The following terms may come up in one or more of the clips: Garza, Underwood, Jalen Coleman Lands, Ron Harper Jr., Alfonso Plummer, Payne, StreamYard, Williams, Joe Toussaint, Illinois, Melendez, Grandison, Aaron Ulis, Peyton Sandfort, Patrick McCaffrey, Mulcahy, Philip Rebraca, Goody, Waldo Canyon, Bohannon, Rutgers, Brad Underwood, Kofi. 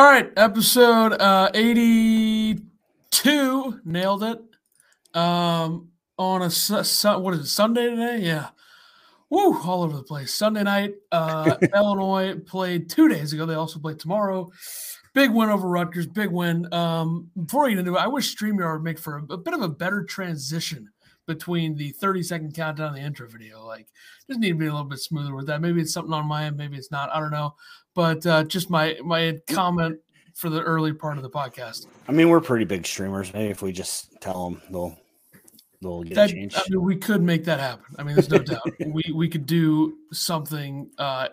All right, episode 82. Nailed it. On a what is it, Sunday today? Yeah. Woo, all over the place. Sunday night, Illinois played 2 days ago. They also play tomorrow. Big win over Rutgers, big win. Before we get into it, I wish StreamYard would make for a bit of a better transition between the 30-second countdown and the intro video. Like, just need to be a little bit smoother with that. Maybe it's something on my end, maybe it's not. I don't know. But just my comment for the early part of the podcast. I mean, we're pretty big streamers. Maybe if we just tell them, they'll get that, changed. I mean, we could make that happen. I mean, there's no doubt. We could do something, of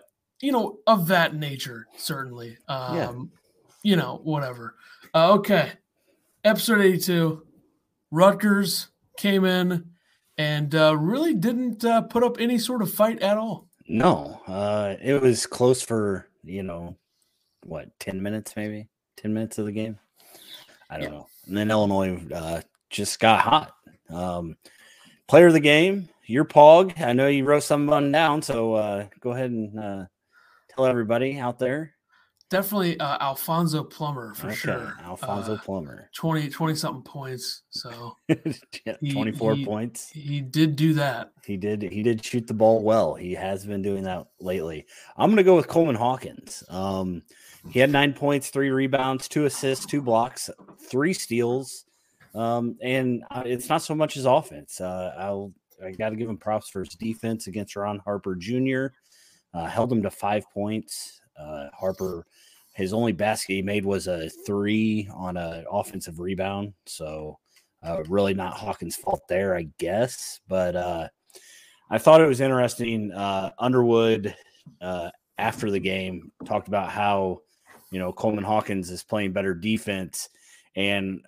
that nature, certainly. Whatever. Okay. Episode 82. Rutgers came in and really didn't put up any sort of fight at all. No. It was close for, 10 minutes maybe? 10 minutes of the game? I don't know. And then Illinois just got hot. Player of the game, your Pog. I know you wrote someone down, so go ahead and tell everybody out there. Definitely Alfonso Plummer for sure. Alfonso Plummer, 20-something points. So 24 points. He did do that. He did shoot the ball well. He has been doing that lately. I'm gonna go with Coleman Hawkins. He had 9 points, 3 rebounds, 2 assists, 2 blocks, 3 steals. And it's not so much his offense. I got to give him props for his defense against Ron Harper Jr. Held him to 5 points. Harper, his only basket he made was a 3 on an offensive rebound. So really not Hawkins' fault there, I guess. But I thought it was interesting. Underwood, after the game, talked about how, Coleman Hawkins is playing better defense. And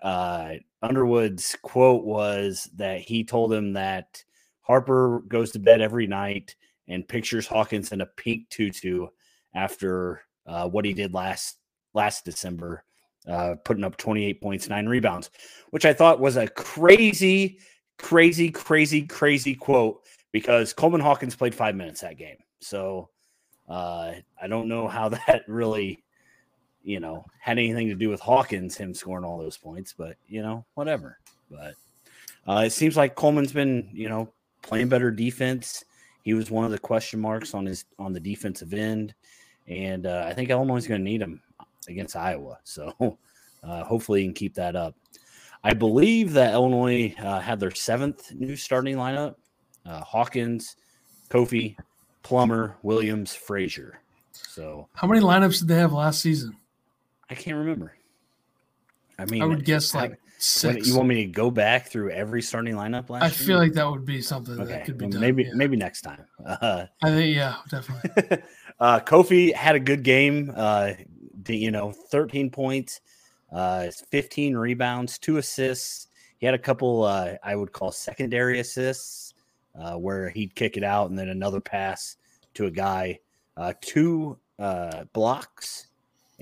Underwood's quote was that he told him that Harper goes to bed every night and pictures Hawkins in a pink tutu after what he did last December, putting up 28 points, 9 rebounds, which I thought was a crazy, crazy, crazy, crazy quote because Coleman Hawkins played 5 minutes that game. So I don't know how that really – had anything to do with Hawkins, him scoring all those points, but, whatever. But it seems like Coleman's been, playing better defense. He was one of the question marks on the defensive end, and I think Illinois is going to need him against Iowa. So hopefully he can keep that up. I believe that Illinois had their 7th new starting lineup, Hawkins, Kofi, Plummer, Williams, Frazier. So how many lineups did they have last season? I can't remember. I mean, I would guess like 6. You want me to go back through every starting lineup last year? I feel like that would be something that could be done. Maybe next time. I think, definitely. Kofi had a good game. 13 points, 15 rebounds, 2 assists. He had a couple I would call secondary assists where he'd kick it out and then another pass to a guy. 2 blocks,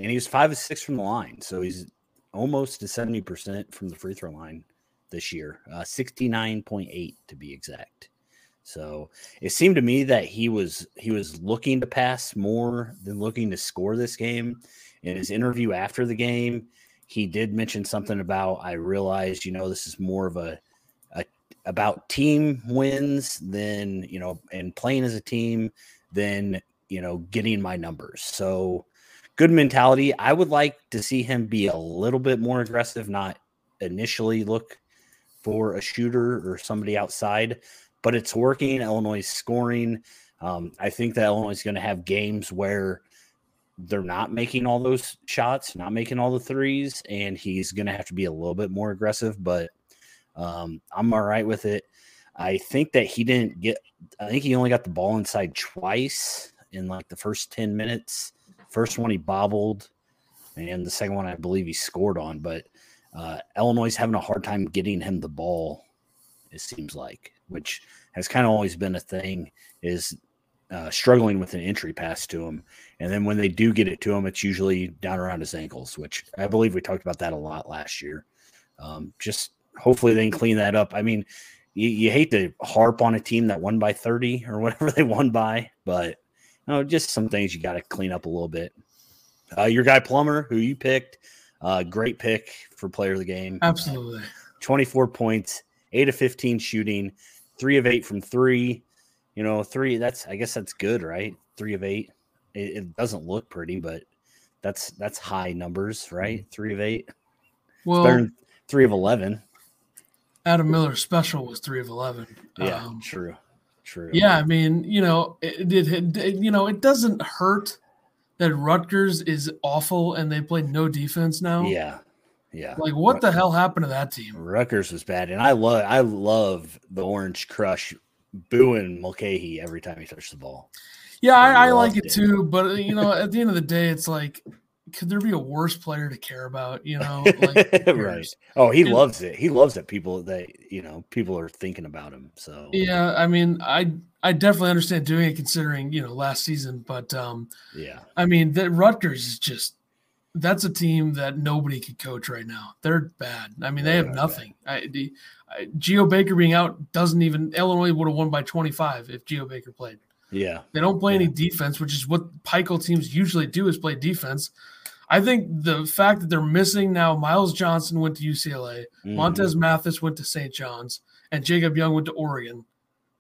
and he was 5 of 6 from the line. So he's almost to 70% from the free throw line this year, 69.8 to be exact. So it seemed to me that he was looking to pass more than looking to score this game. In his interview after the game, he did mention something about, I realized, this is more of a about team wins than, and playing as a team than getting my numbers. So good mentality. I would like to see him be a little bit more aggressive, not initially look for a shooter or somebody outside, but it's working. Illinois is scoring. I think that Illinois is going to have games where they're not making all those shots, not making all the threes, and he's going to have to be a little bit more aggressive, but I'm all right with it. I think he only got the ball inside twice in like the first 10 minutes. First one he bobbled, and the second one I believe he scored on. But Illinois is having a hard time getting him the ball, it seems like, which has kind of always been a thing, is struggling with an entry pass to him. And then when they do get it to him, it's usually down around his ankles, which I believe we talked about that a lot last year. Just hopefully they can clean that up. I mean, you hate to harp on a team that won by 30 or whatever they won by, but – no, just some things you got to clean up a little bit. Your guy Plummer, who you picked, great pick for player of the game. Absolutely. 24 points, 8 of 15 shooting, 3 of 8 from 3. You know, 3, that's, I guess that's good, right? 3 of 8. It doesn't look pretty, but that's high numbers, right? 3 of 8. Well, it's better than 3 of 11. Adam Miller's special was 3 of 11. Yeah, true. Yeah, I mean, you know, it doesn't hurt that Rutgers is awful and they play no defense now. Yeah. Like, what the hell happened to that team? Rutgers was bad, and I love the Orange Crush booing Mulcahy every time he touched the ball. Yeah, I like it too, but, you know, at the end of the day, it's like, could there be a worse player to care about, you know? Like, right. Oh, he loves it. He loves that people are thinking about him. So yeah, I mean, I definitely understand doing it considering, you know, last season, but yeah. I mean, that Rutgers is just, that's a team that nobody could coach right now. They're bad. I mean, they have nothing. Geo Baker being out doesn't even, Illinois would have won by 25 if Geo Baker played. Yeah. They don't play any defense, which is what Pikel teams usually do, is play defense. I think the fact that they're missing now, Miles Johnson went to UCLA, Montez Mathis went to St. John's, and Jacob Young went to Oregon.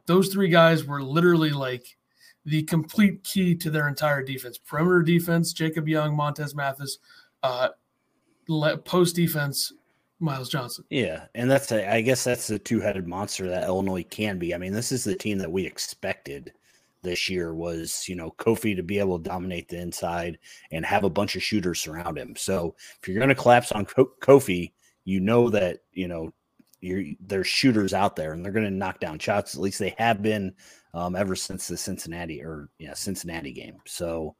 Those three guys were literally like the complete key to their entire defense. Perimeter defense, Jacob Young, Montez Mathis, post defense, Miles Johnson. Yeah, and I guess that's the two-headed monster that Illinois can be. I mean, this is the team that we expected this year was, you know, Kofi to be able to dominate the inside and have a bunch of shooters surround him. So if you're going to collapse on Kofi, you know that, you know, there's shooters out there and they're going to knock down shots. At least they have been ever since the Cincinnati game. So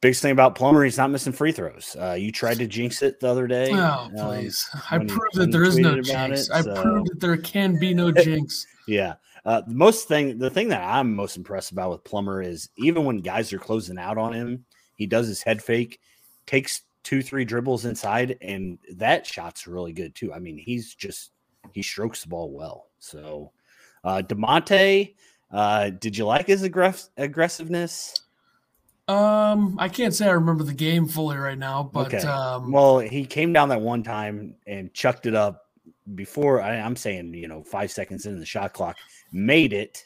biggest thing about Plummer, he's not missing free throws. You tried to jinx it the other day. Oh, please. I proved that there is no jinx. I proved that there can be no jinx. Yeah. The thing that I'm most impressed about with Plummer is even when guys are closing out on him, he does his head fake, takes 2-3 dribbles inside, and that shot's really good too. I mean, he strokes the ball well. So, DeMonte, did you like his aggressiveness? I can't say I remember the game fully right now, but okay. Well, he came down that one time and chucked it up. Before, I'm saying, you know, 5 seconds into the shot clock, made it,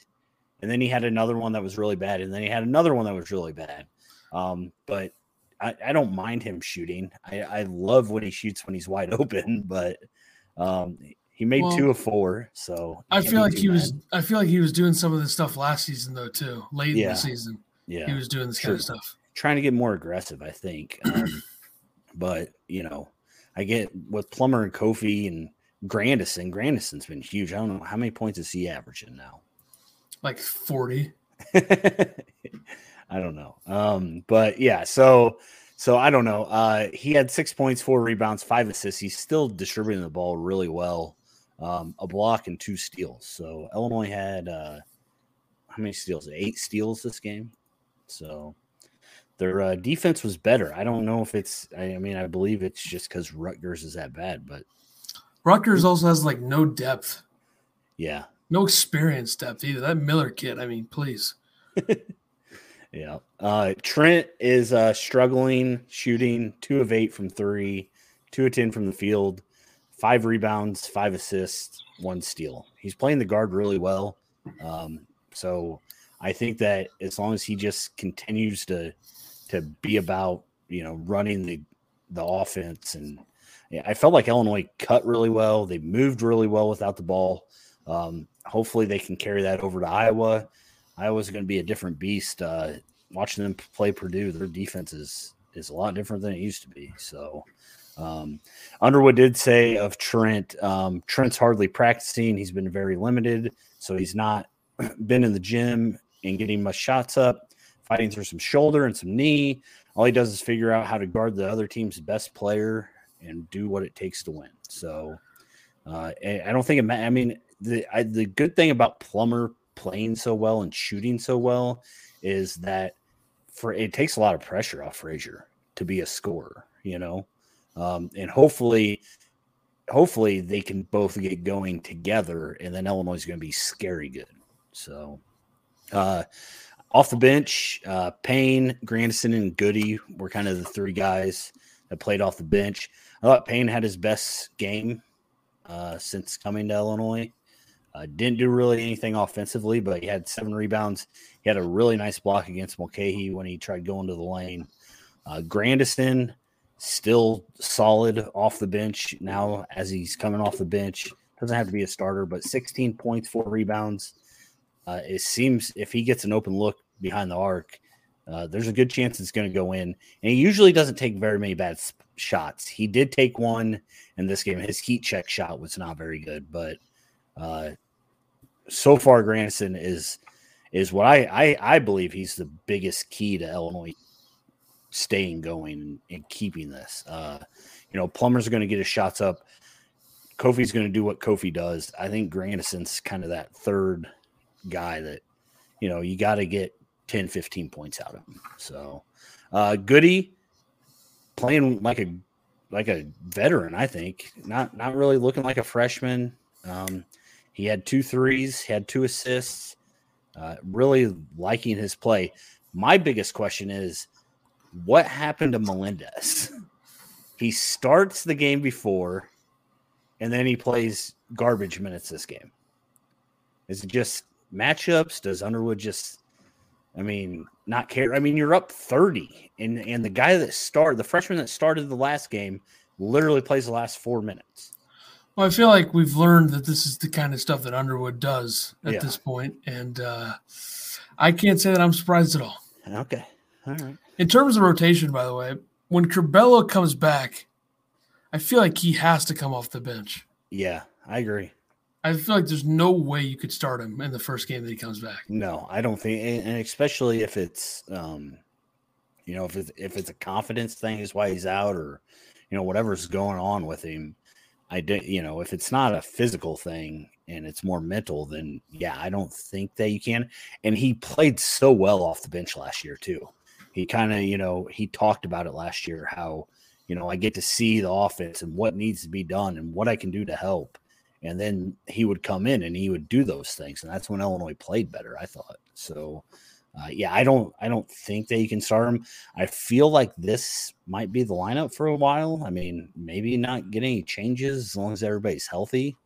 and then he had another one that was really bad, and then he had another one that was really bad. But I don't mind him shooting. I love when he shoots when he's wide open, but he made 2 of 4. So I feel like he was doing some of this stuff last season though too. Late in the season, he was doing this kind of stuff, trying to get more aggressive, I think. But you know, I get with Plummer and Kofi and Grandison. Grandison's been huge. I don't know how many points is he averaging now. Like 40. I don't know. But yeah, so I don't know. He had 6 points, 4 rebounds, 5 assists. He's still distributing the ball really well. A block and 2 steals. So Illinois had how many steals? 8 steals this game. So their defense was better. I don't know if it's. I mean, I believe it's just because Rutgers is that bad, but. Rutgers also has, like, no depth. Yeah. No experience depth either. That Miller kid, I mean, please. Yeah. Trent is struggling, shooting 2 of 8 from 3, 2 of 10 from the field, 5 rebounds, 5 assists, 1 steal. He's playing the guard really well. So I think that as long as he just continues to be about, you know, running the offense and – yeah, I felt like Illinois cut really well. They moved really well without the ball. Hopefully they can carry that over to Iowa. Iowa's going to be a different beast. Watching them play Purdue, their defense is a lot different than it used to be. So Underwood did say of Trent, Trent's hardly practicing. He's been very limited, so he's not been in the gym and getting much shots up, fighting through some shoulder and some knee. All he does is figure out how to guard the other team's best player and do what it takes to win. So I don't think – I mean, the good thing about Plummer playing so well and shooting so well is that it takes a lot of pressure off Frazier to be a scorer, you know. And hopefully they can both get going together, and then Illinois is going to be scary good. So Off the bench, Payne, Grandison, and Goody were kind of the three guys that played off the bench. I thought Payne had his best game since coming to Illinois. Didn't do really anything offensively, but he had 7 rebounds. He had a really nice block against Mulcahy when he tried going to the lane. Grandison, still solid off the bench now as he's coming off the bench. Doesn't have to be a starter, but 16 points, 4 rebounds. It seems if he gets an open look behind the arc, there's a good chance it's going to go in. And he usually doesn't take very many bad shots. He did take one in this game. His heat check shot was not very good, but so far Grandison is what I believe he's the biggest key to Illinois staying going and keeping this. Plummer's going to get his shots up. Kofi's going to do what Kofi does. I think Grandison's kind of that third guy that, you got to get 10, 15 points out of him. So Goody playing like a veteran, I think. Not really looking like a freshman. He had 2 threes, he had 2 assists. Really liking his play. My biggest question is, what happened to Melendez? He starts the game before, and then he plays garbage minutes this game. Is it just matchups? Does Underwood just, not care? You're up 30, and the guy that started, the freshman that started the last game, literally plays the last 4 minutes. Well, I feel like we've learned that this is the kind of stuff that Underwood does at this point, and I can't say that I'm surprised at all. Okay. All right. In terms of rotation, by the way, when Curbelo comes back, I feel like he has to come off the bench. Yeah, I agree. I feel like there's no way you could start him in the first game that he comes back. No, I don't think, and especially if it's, if it's a confidence thing is why he's out, or whatever's going on with him. If it's not a physical thing and it's more mental, then I don't think that you can. And he played so well off the bench last year too. He kind of, he talked about it last year, how, I get to see the offense and what needs to be done and what I can do to help. And then he would come in and he would do those things. And that's when Illinois played better, I thought. So, I don't think that you can start him. I feel like this might be the lineup for a while. Maybe not get any changes as long as everybody's healthy.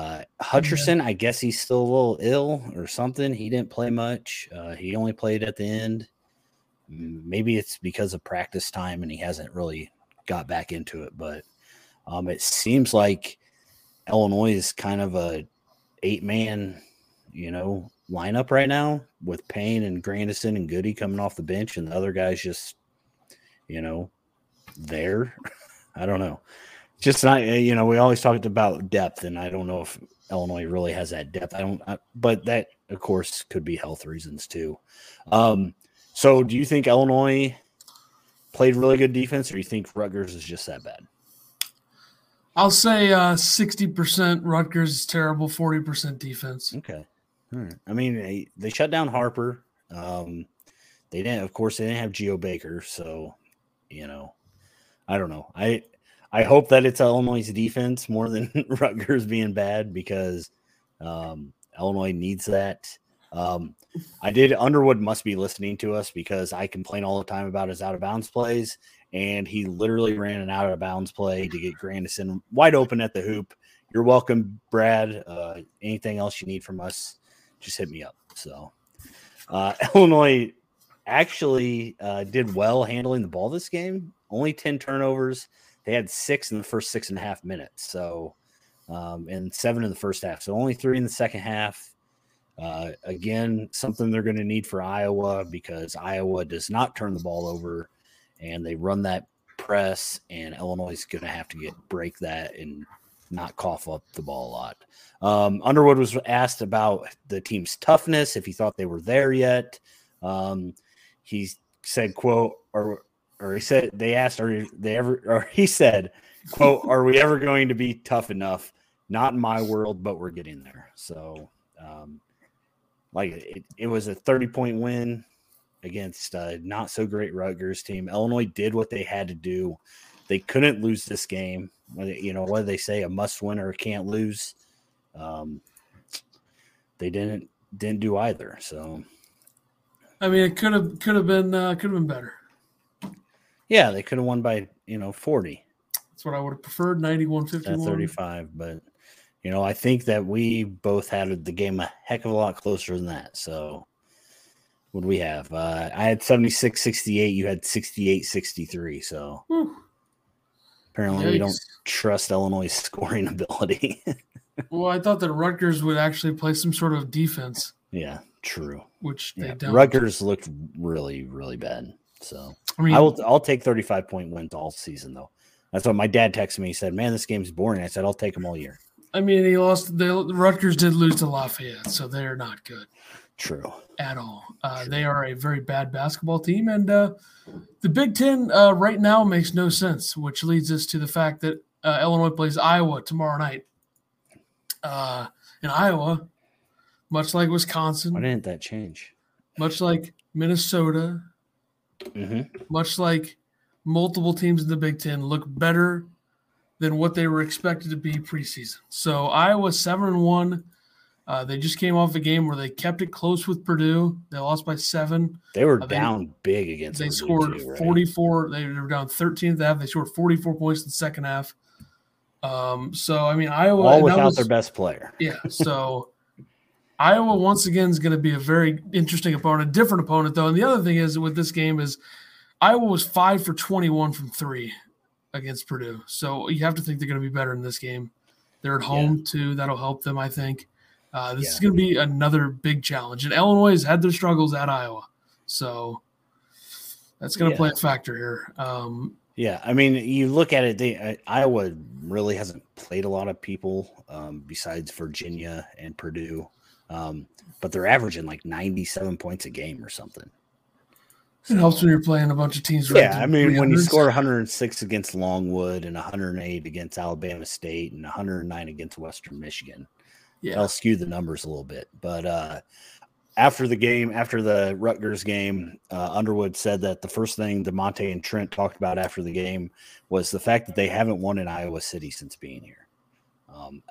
Hutcherson, I guess he's still a little ill or something. He didn't play much. He only played at the end. Maybe it's because of practice time and he hasn't really got back into it. But it seems like Illinois is kind of a 8-man, lineup right now with Payne and Grandison and Goody coming off the bench and the other guys just, there. I don't know. Just not, we always talked about depth, and I don't know if Illinois really has that depth. But that, of course, could be health reasons too. So do you think Illinois played really good defense, or you think Rutgers is just that bad? I'll say 60% Rutgers is terrible, 40% defense. Okay. All right. They shut down Harper. They didn't have Geo Baker, so, I don't know. I hope that it's Illinois' defense more than Rutgers being bad, because Illinois needs that. Underwood must be listening to us, because I complain all the time about his out-of-bounds plays, and he literally ran an out-of-bounds play to get Grandison wide open at the hoop. You're welcome, Brad. Anything else you need from us, just hit me up. So Illinois actually did well handling the ball this game. Only 10 turnovers. They had 6 in the first 6.5 minutes, so and 7 in the first half. So only 3 in the second half. Again, something they're going to need for Iowa, because Iowa does not turn the ball over, and they run that press, and Illinois is going to have to break that and not cough up the ball a lot. Underwood was asked about the team's toughness, if he thought they were there yet. He said, quote, he said, quote, "Are we ever going to be tough enough? Not in my world, but we're getting there." So, it was a 30-point win against not so great Rutgers team. Illinois did what they had to do. They couldn't lose this game. Whether they say a must win or a can't lose, they didn't didn't do either. So, I mean, it could have been better. Yeah, they could have won by 40. That's what I would have preferred, 91-51. 35, but I think that we both had the game a heck of a lot closer than that. So, what do we have? I had 76-68. You had 68-63. So, whew. Apparently we don't trust Illinois' scoring ability. Well, I thought that Rutgers would actually play some sort of defense. Yeah, true. Which they don't. Rutgers looked really, really bad. So I mean, I'll take 35-point wins all season though. That's what my dad texted me. He said, "Man, this game's boring." I said, "I'll take them all year." I mean, Rutgers did lose to Lafayette, so they're not good. True. At all. They are a very bad basketball team. And the Big Ten right now makes no sense, which leads us to the fact that Illinois plays Iowa tomorrow night. And Iowa, much like Wisconsin. Why didn't that change? Much like Minnesota. Mm-hmm. Much like multiple teams in the Big Ten, look better than what they were expected to be preseason. So Iowa 7-1. They just came off a game where they kept it close with Purdue. They lost by 7. They were down big against them. They scored 44. Right? They were down 13 at the half. They scored 44 points in the second half. So, I mean, Iowa – all without their best player. Yeah, so Iowa once again is going to be a very interesting opponent, a different opponent, though. And the other thing is with this game is Iowa was 5 for 21 from 3 against Purdue. So you have to think they're going to be better in this game. They're at home, too. That'll help them, I think. This is going to be another big challenge. And Illinois has had their struggles at Iowa. So that's going to play a factor here. I mean, you look at it, Iowa really hasn't played a lot of people besides Virginia and Purdue. But they're averaging like 97 points a game or something. So, it helps when you're playing a bunch of teams. Yeah, I mean, when you score 106 against Longwood and 108 against Alabama State and 109 against Western Michigan, I'll skew the numbers a little bit. But after the Rutgers game, Underwood said that the first thing DeMonte and Trent talked about after the game was the fact that they haven't won in Iowa City since being here.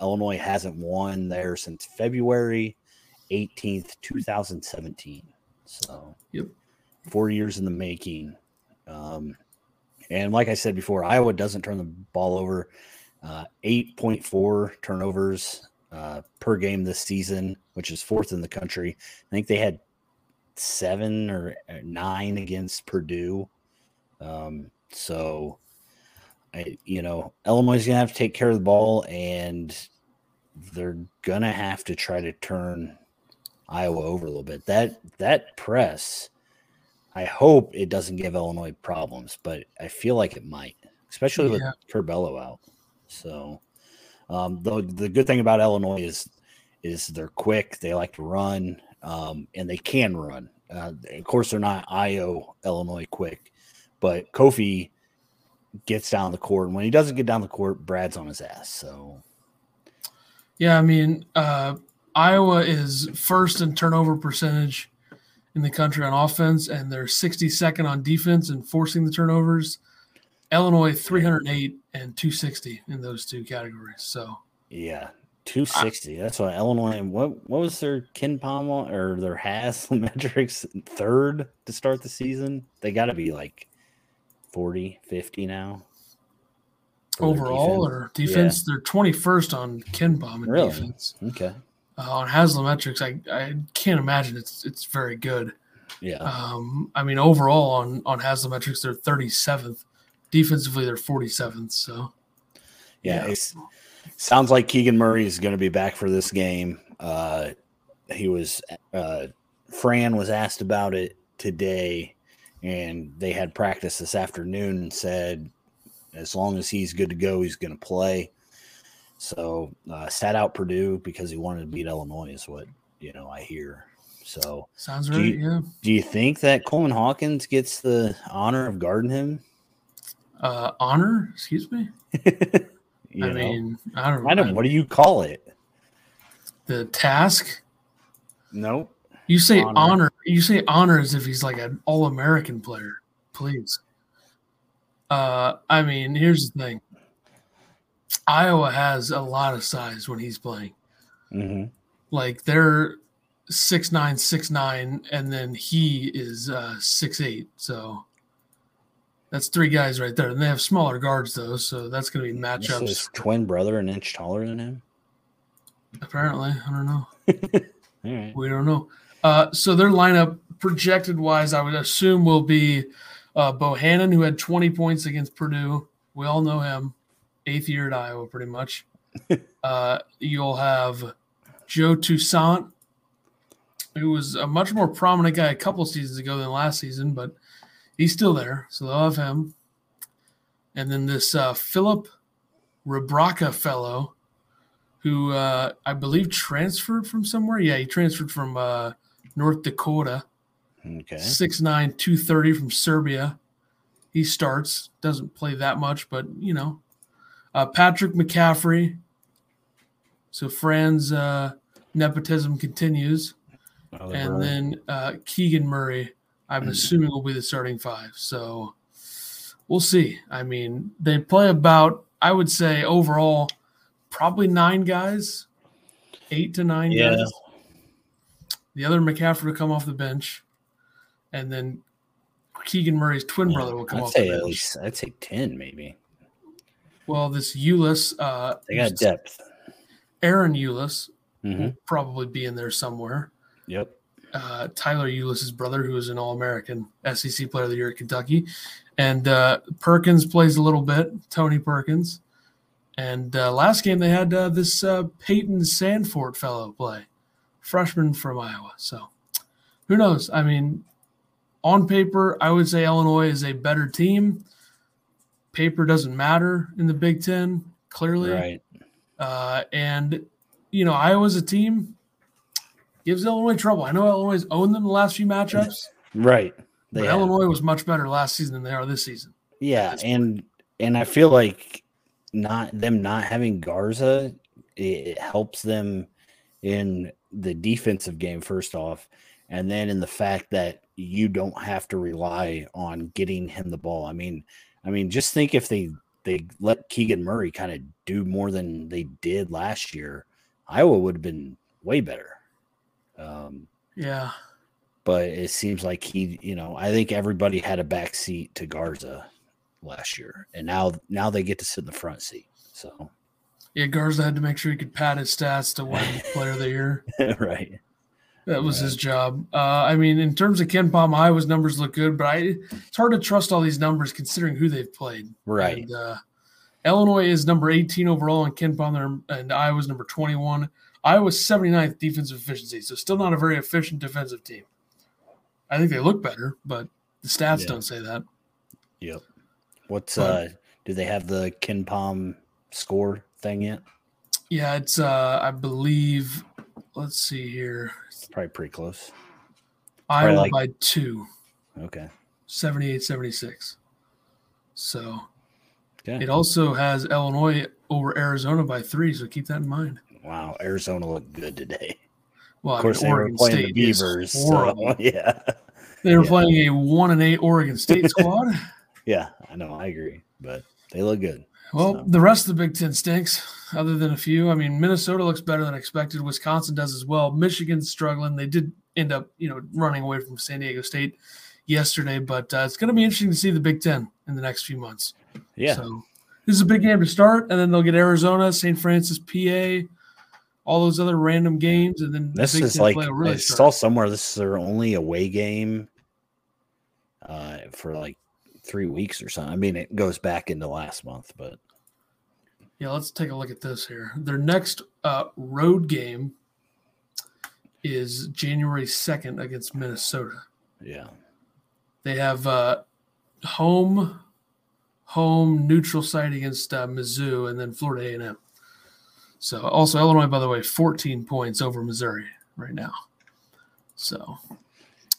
Illinois hasn't won there since February 18th, 2017. So 4 years in the making. And like I said before, Iowa doesn't turn the ball over. 8.4 turnovers per game this season, which is 4th in the country. I think they had 7 or 9 against Purdue. So Illinois is going to have to take care of the ball, and they're going to have to try to turn Iowa over a little bit. That press, I hope it doesn't give Illinois problems, but I feel like it might, especially with Curbelo out. So the good thing about Illinois is they're quick. They like to run, and they can run. Of course, they're not Illinois quick, but Kofi gets down the court, and when he doesn't get down the court, Brad's on his ass. So, I mean, Iowa is first in turnover percentage in the country on offense, and they're 62nd on defense and forcing the turnovers. Illinois 308 and 260 in those two categories. So 260. That's why Illinois. What was their KenPom or their Haslametrics third to start the season? They got to be like 40, 50 now. Overall or defense, they're 21st on KenPom in defense. Okay. On Haslametrics, I can't imagine it's very good. Yeah. I mean, overall on Haslametrics, they're 37th. Defensively, they're 47th. So, it sounds like Keegan Murray is going to be back for this game. Fran was asked about it today, and they had practice this afternoon and said, as long as he's good to go, he's going to play. So, sat out Purdue because he wanted to beat Illinois, is what I hear. So, sounds right. Do you think that Coleman Hawkins gets the honor of guarding him? Honor? Excuse me? I don't know. What do you call it? The task? Nope. You say honor. You say honor as if he's like an All-American player. Please. Here's the thing. Iowa has a lot of size when he's playing. Mm-hmm. Like, they're 6'9", and then he is 6'8". So that's three guys right there. And they have smaller guards, though, so that's going to be matchups. Is his twin brother an inch taller than him? Apparently. I don't know. All right. We don't know. So their lineup, projected-wise, I would assume will be Bohannon, who had 20 points against Purdue. We all know him. Eighth year at Iowa, pretty much. You'll have Joe Toussaint, who was a much more prominent guy a couple seasons ago than last season, but he's still there, so they'll have him. And then this Philip Rebraca fellow, who I believe transferred from somewhere. Yeah, he transferred from North Dakota. Okay. 6'9", 230 from Serbia. He starts, doesn't play that much, but, you know. Patrick McCaffrey. So Fran's nepotism continues. Oliver. And then Keegan Murray, I'm assuming, will be the starting five. So we'll see. I mean, they play about, I would say, overall, probably nine guys, 8 to 9 guys. The other McCaffrey will come off the bench. And then Keegan Murray's twin brother will come off the bench. At least, I'd say 10 maybe. Well, this Ulis. They got depth. Aaron Ulis will probably be in there somewhere. Yep. Tyler Ulis' brother, who is an All-American SEC Player of the Year at Kentucky. And Perkins plays a little bit, Tony Perkins. And last game they had this Peyton Sandfort fellow play, freshman from Iowa. So who knows? I mean, on paper, I would say Illinois is a better team. Paper doesn't matter in the Big Ten, clearly. Right. And, you know, Iowa's a team gives Illinois trouble. I know Illinois owned them the last few matchups. Right. But Illinois was much better last season than they are this season. Yeah, and I feel like not having Garza, it helps them in the defensive game, first off, and then in the fact that you don't have to rely on getting him the ball. I mean, just think if they let Keegan Murray kind of do more than they did last year, Iowa would have been way better. Yeah. But it seems like I think everybody had a back seat to Garza last year, and now they get to sit in the front seat. So, yeah, Garza had to make sure he could pad his stats to win Player of the Year. Right. That was his job. I mean, in terms of KenPom, Iowa's numbers look good, but it's hard to trust all these numbers considering who they've played. Right. And, Illinois is number 18 overall, and KenPom and Iowa's number 21. Iowa's 79th defensive efficiency, so still not a very efficient defensive team. I think they look better, but the stats don't say that. Yep. What's do they have the KenPom score thing yet? Yeah, it's I believe. Let's see here. It's probably pretty close. Iowa by 2. Okay. 78-76. So it also has Illinois over Arizona by 3, so keep that in mind. Wow, Arizona looked good today. Well, of course, Oregon they were playing State the Beavers. So, yeah. They were playing a 1-8 Oregon State squad. Yeah, I know. I agree. But they look good. Well, the rest of the Big Ten stinks, other than a few. I mean, Minnesota looks better than expected. Wisconsin does as well. Michigan's struggling. They did end up, running away from San Diego State yesterday. But it's going to be interesting to see the Big Ten in the next few months. Yeah. So this is a big game to start, and then they'll get Arizona, St. Francis, PA, all those other random games. And then this is like I saw somewhere this is their only away game for like 3 weeks or something. I mean, it goes back into last month, but yeah, let's take a look at this here. Their next road game is January 2nd against Minnesota. Yeah. They have home neutral site against Mizzou and then Florida A&M. So also Illinois, by the way, 14 points over Missouri right now. So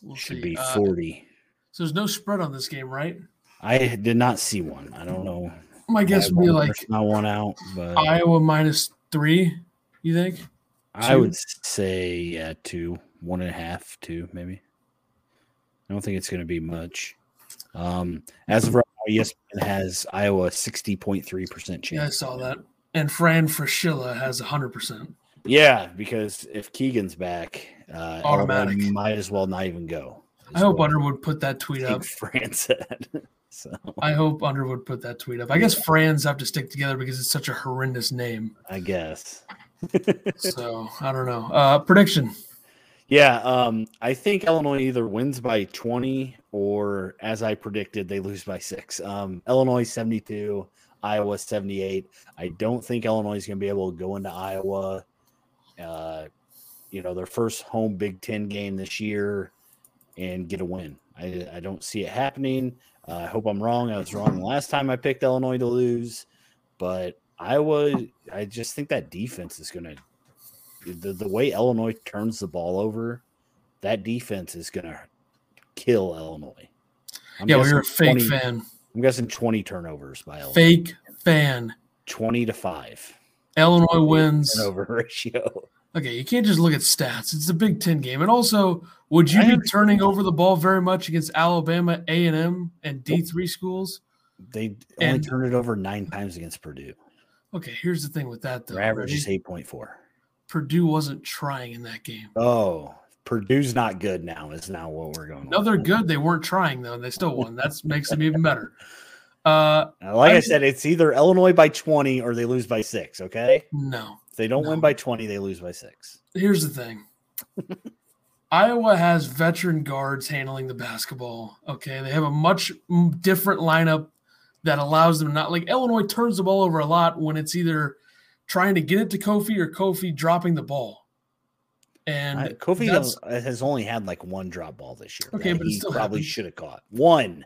we'll should be 40. So there's no spread on this game, right? I did not see one. I don't know. My guess would be like one out, but Iowa -3, you think? I would say, 2, 1.5, 2 maybe. I don't think it's going to be much. As of right now, ESPN has Iowa 60.3% chance. Yeah, I saw that. And Fran Fraschilla has 100%. Yeah, because if Keegan's back, automatic. Might as well not even go. I hope Underwood put that tweet up. Fran said. So I hope Underwood put that tweet up. I guess Fran's have to stick together because it's such a horrendous name. I guess. So I don't know. Prediction. Yeah, I think Illinois either wins by 20 or, as I predicted, they lose by 6. Illinois 72, Iowa 78. I don't think Illinois is going to be able to go into Iowa. Their first home Big Ten game this year and get a win. I don't see it happening. I hope I'm wrong. I was wrong the last time I picked Illinois to lose. But Iowa, I just think that defense is going to – The way Illinois turns the ball over, that defense is going to kill Illinois. We're a fake fan. I'm guessing 20 turnovers by Illinois. Fake fan. 20-5. Illinois wins. Turnover ratio. Okay, you can't just look at stats. It's a Big Ten game. And also, would you be turning over the ball very much against Alabama, A&M, and D3 schools? They only turned it over 9 times against Purdue. Okay, here's the thing with that, though. Their average is 8.4. Purdue wasn't trying in that game. Oh, Purdue's not good now is now what we're going with. They're good. They weren't trying, though, and they still won. That makes them even better. I said, it's either Illinois by 20 or they lose by 6, okay? No. If they don't win by 20, they lose by 6. Here's the thing. Iowa has veteran guards handling the basketball, okay? They have a much different lineup that allows them not – like Illinois turns the ball over a lot when it's either – trying to get it to Kofi or Kofi dropping the ball. And Kofi has only had like one drop ball this year. Okay, but he probably should have caught one.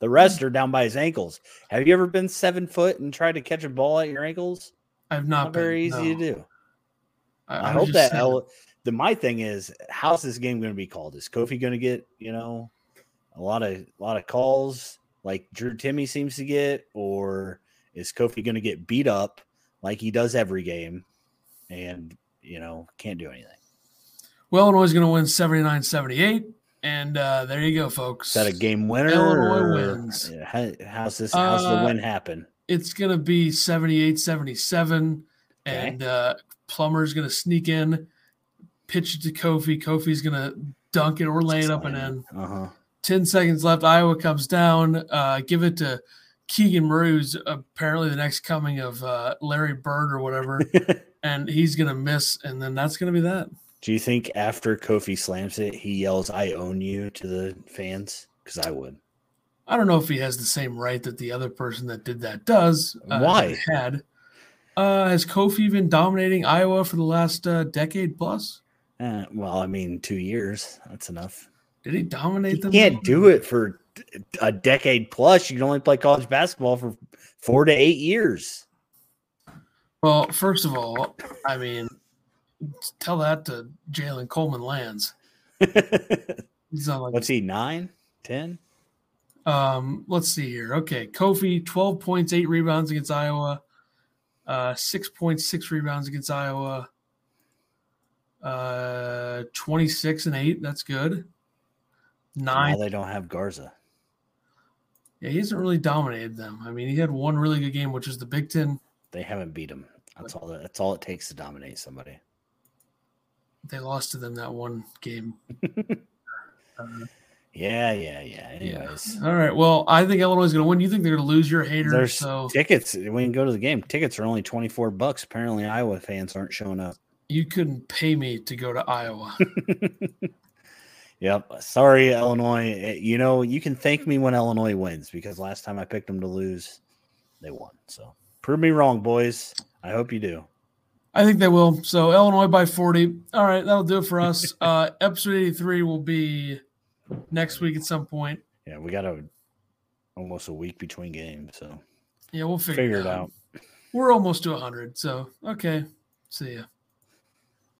The rest are down by his ankles. Have you ever been 7 foot and tried to catch a ball at your ankles? I've not been. Very easy to do. I hope that my thing is, how's this game going to be called? Is Kofi going to get, a lot of calls like Drew Timmy seems to get, or is Kofi going to get beat up like he does every game, and, can't do anything? Well, Illinois is going to win 79-78, and there you go, folks. Is that a game winner? Illinois wins. How's the win happen? It's going to be 78-77, okay. And Plummer's going to sneak in, pitch it to Kofi. Kofi's going to dunk it or lay it up and in. 10 seconds left. Iowa comes down. Give it to Keegan Murray, who's apparently the next coming of Larry Bird or whatever, and he's going to miss, and then that's going to be that. Do you think after Kofi slams it, he yells, "I own you" to the fans? Because I would. I don't know if he has the same right that the other person that did that does. Why? Has Kofi been dominating Iowa for the last decade plus? 2 years. That's enough. Did he dominate them? He can't do it for a decade plus. You can only play college basketball for 4 to 8 years. Well, first of all, tell that to Jalen Coleman Lands. He's not like, what's he, 9, 10? Let's see here. Okay, Kofi, 12 points, 8 rebounds against Iowa. 6 points, 6 rebounds against Iowa. 26 and 8, that's good. 9. They don't have Garza. Yeah, he hasn't really dominated them. He had one really good game, which is the Big Ten. They haven't beat him. That's all it takes to dominate somebody. They lost to them that one game. Yeah. Anyways. Yeah. All right. Well, I think Illinois is going to win. You think they're going to lose? Your haters. There's tickets. We can go to the game. Tickets are only $24. Apparently, Iowa fans aren't showing up. You couldn't pay me to go to Iowa. Yep. Sorry, Illinois. You can thank me when Illinois wins, because last time I picked them to lose, they won. So prove me wrong, boys. I hope you do. I think they will. So Illinois by 40. All right. That'll do it for us. Episode 83 will be next week at some point. Yeah. We got almost a week between games. So yeah, we'll figure it out. We're almost to 100. So, okay. See ya.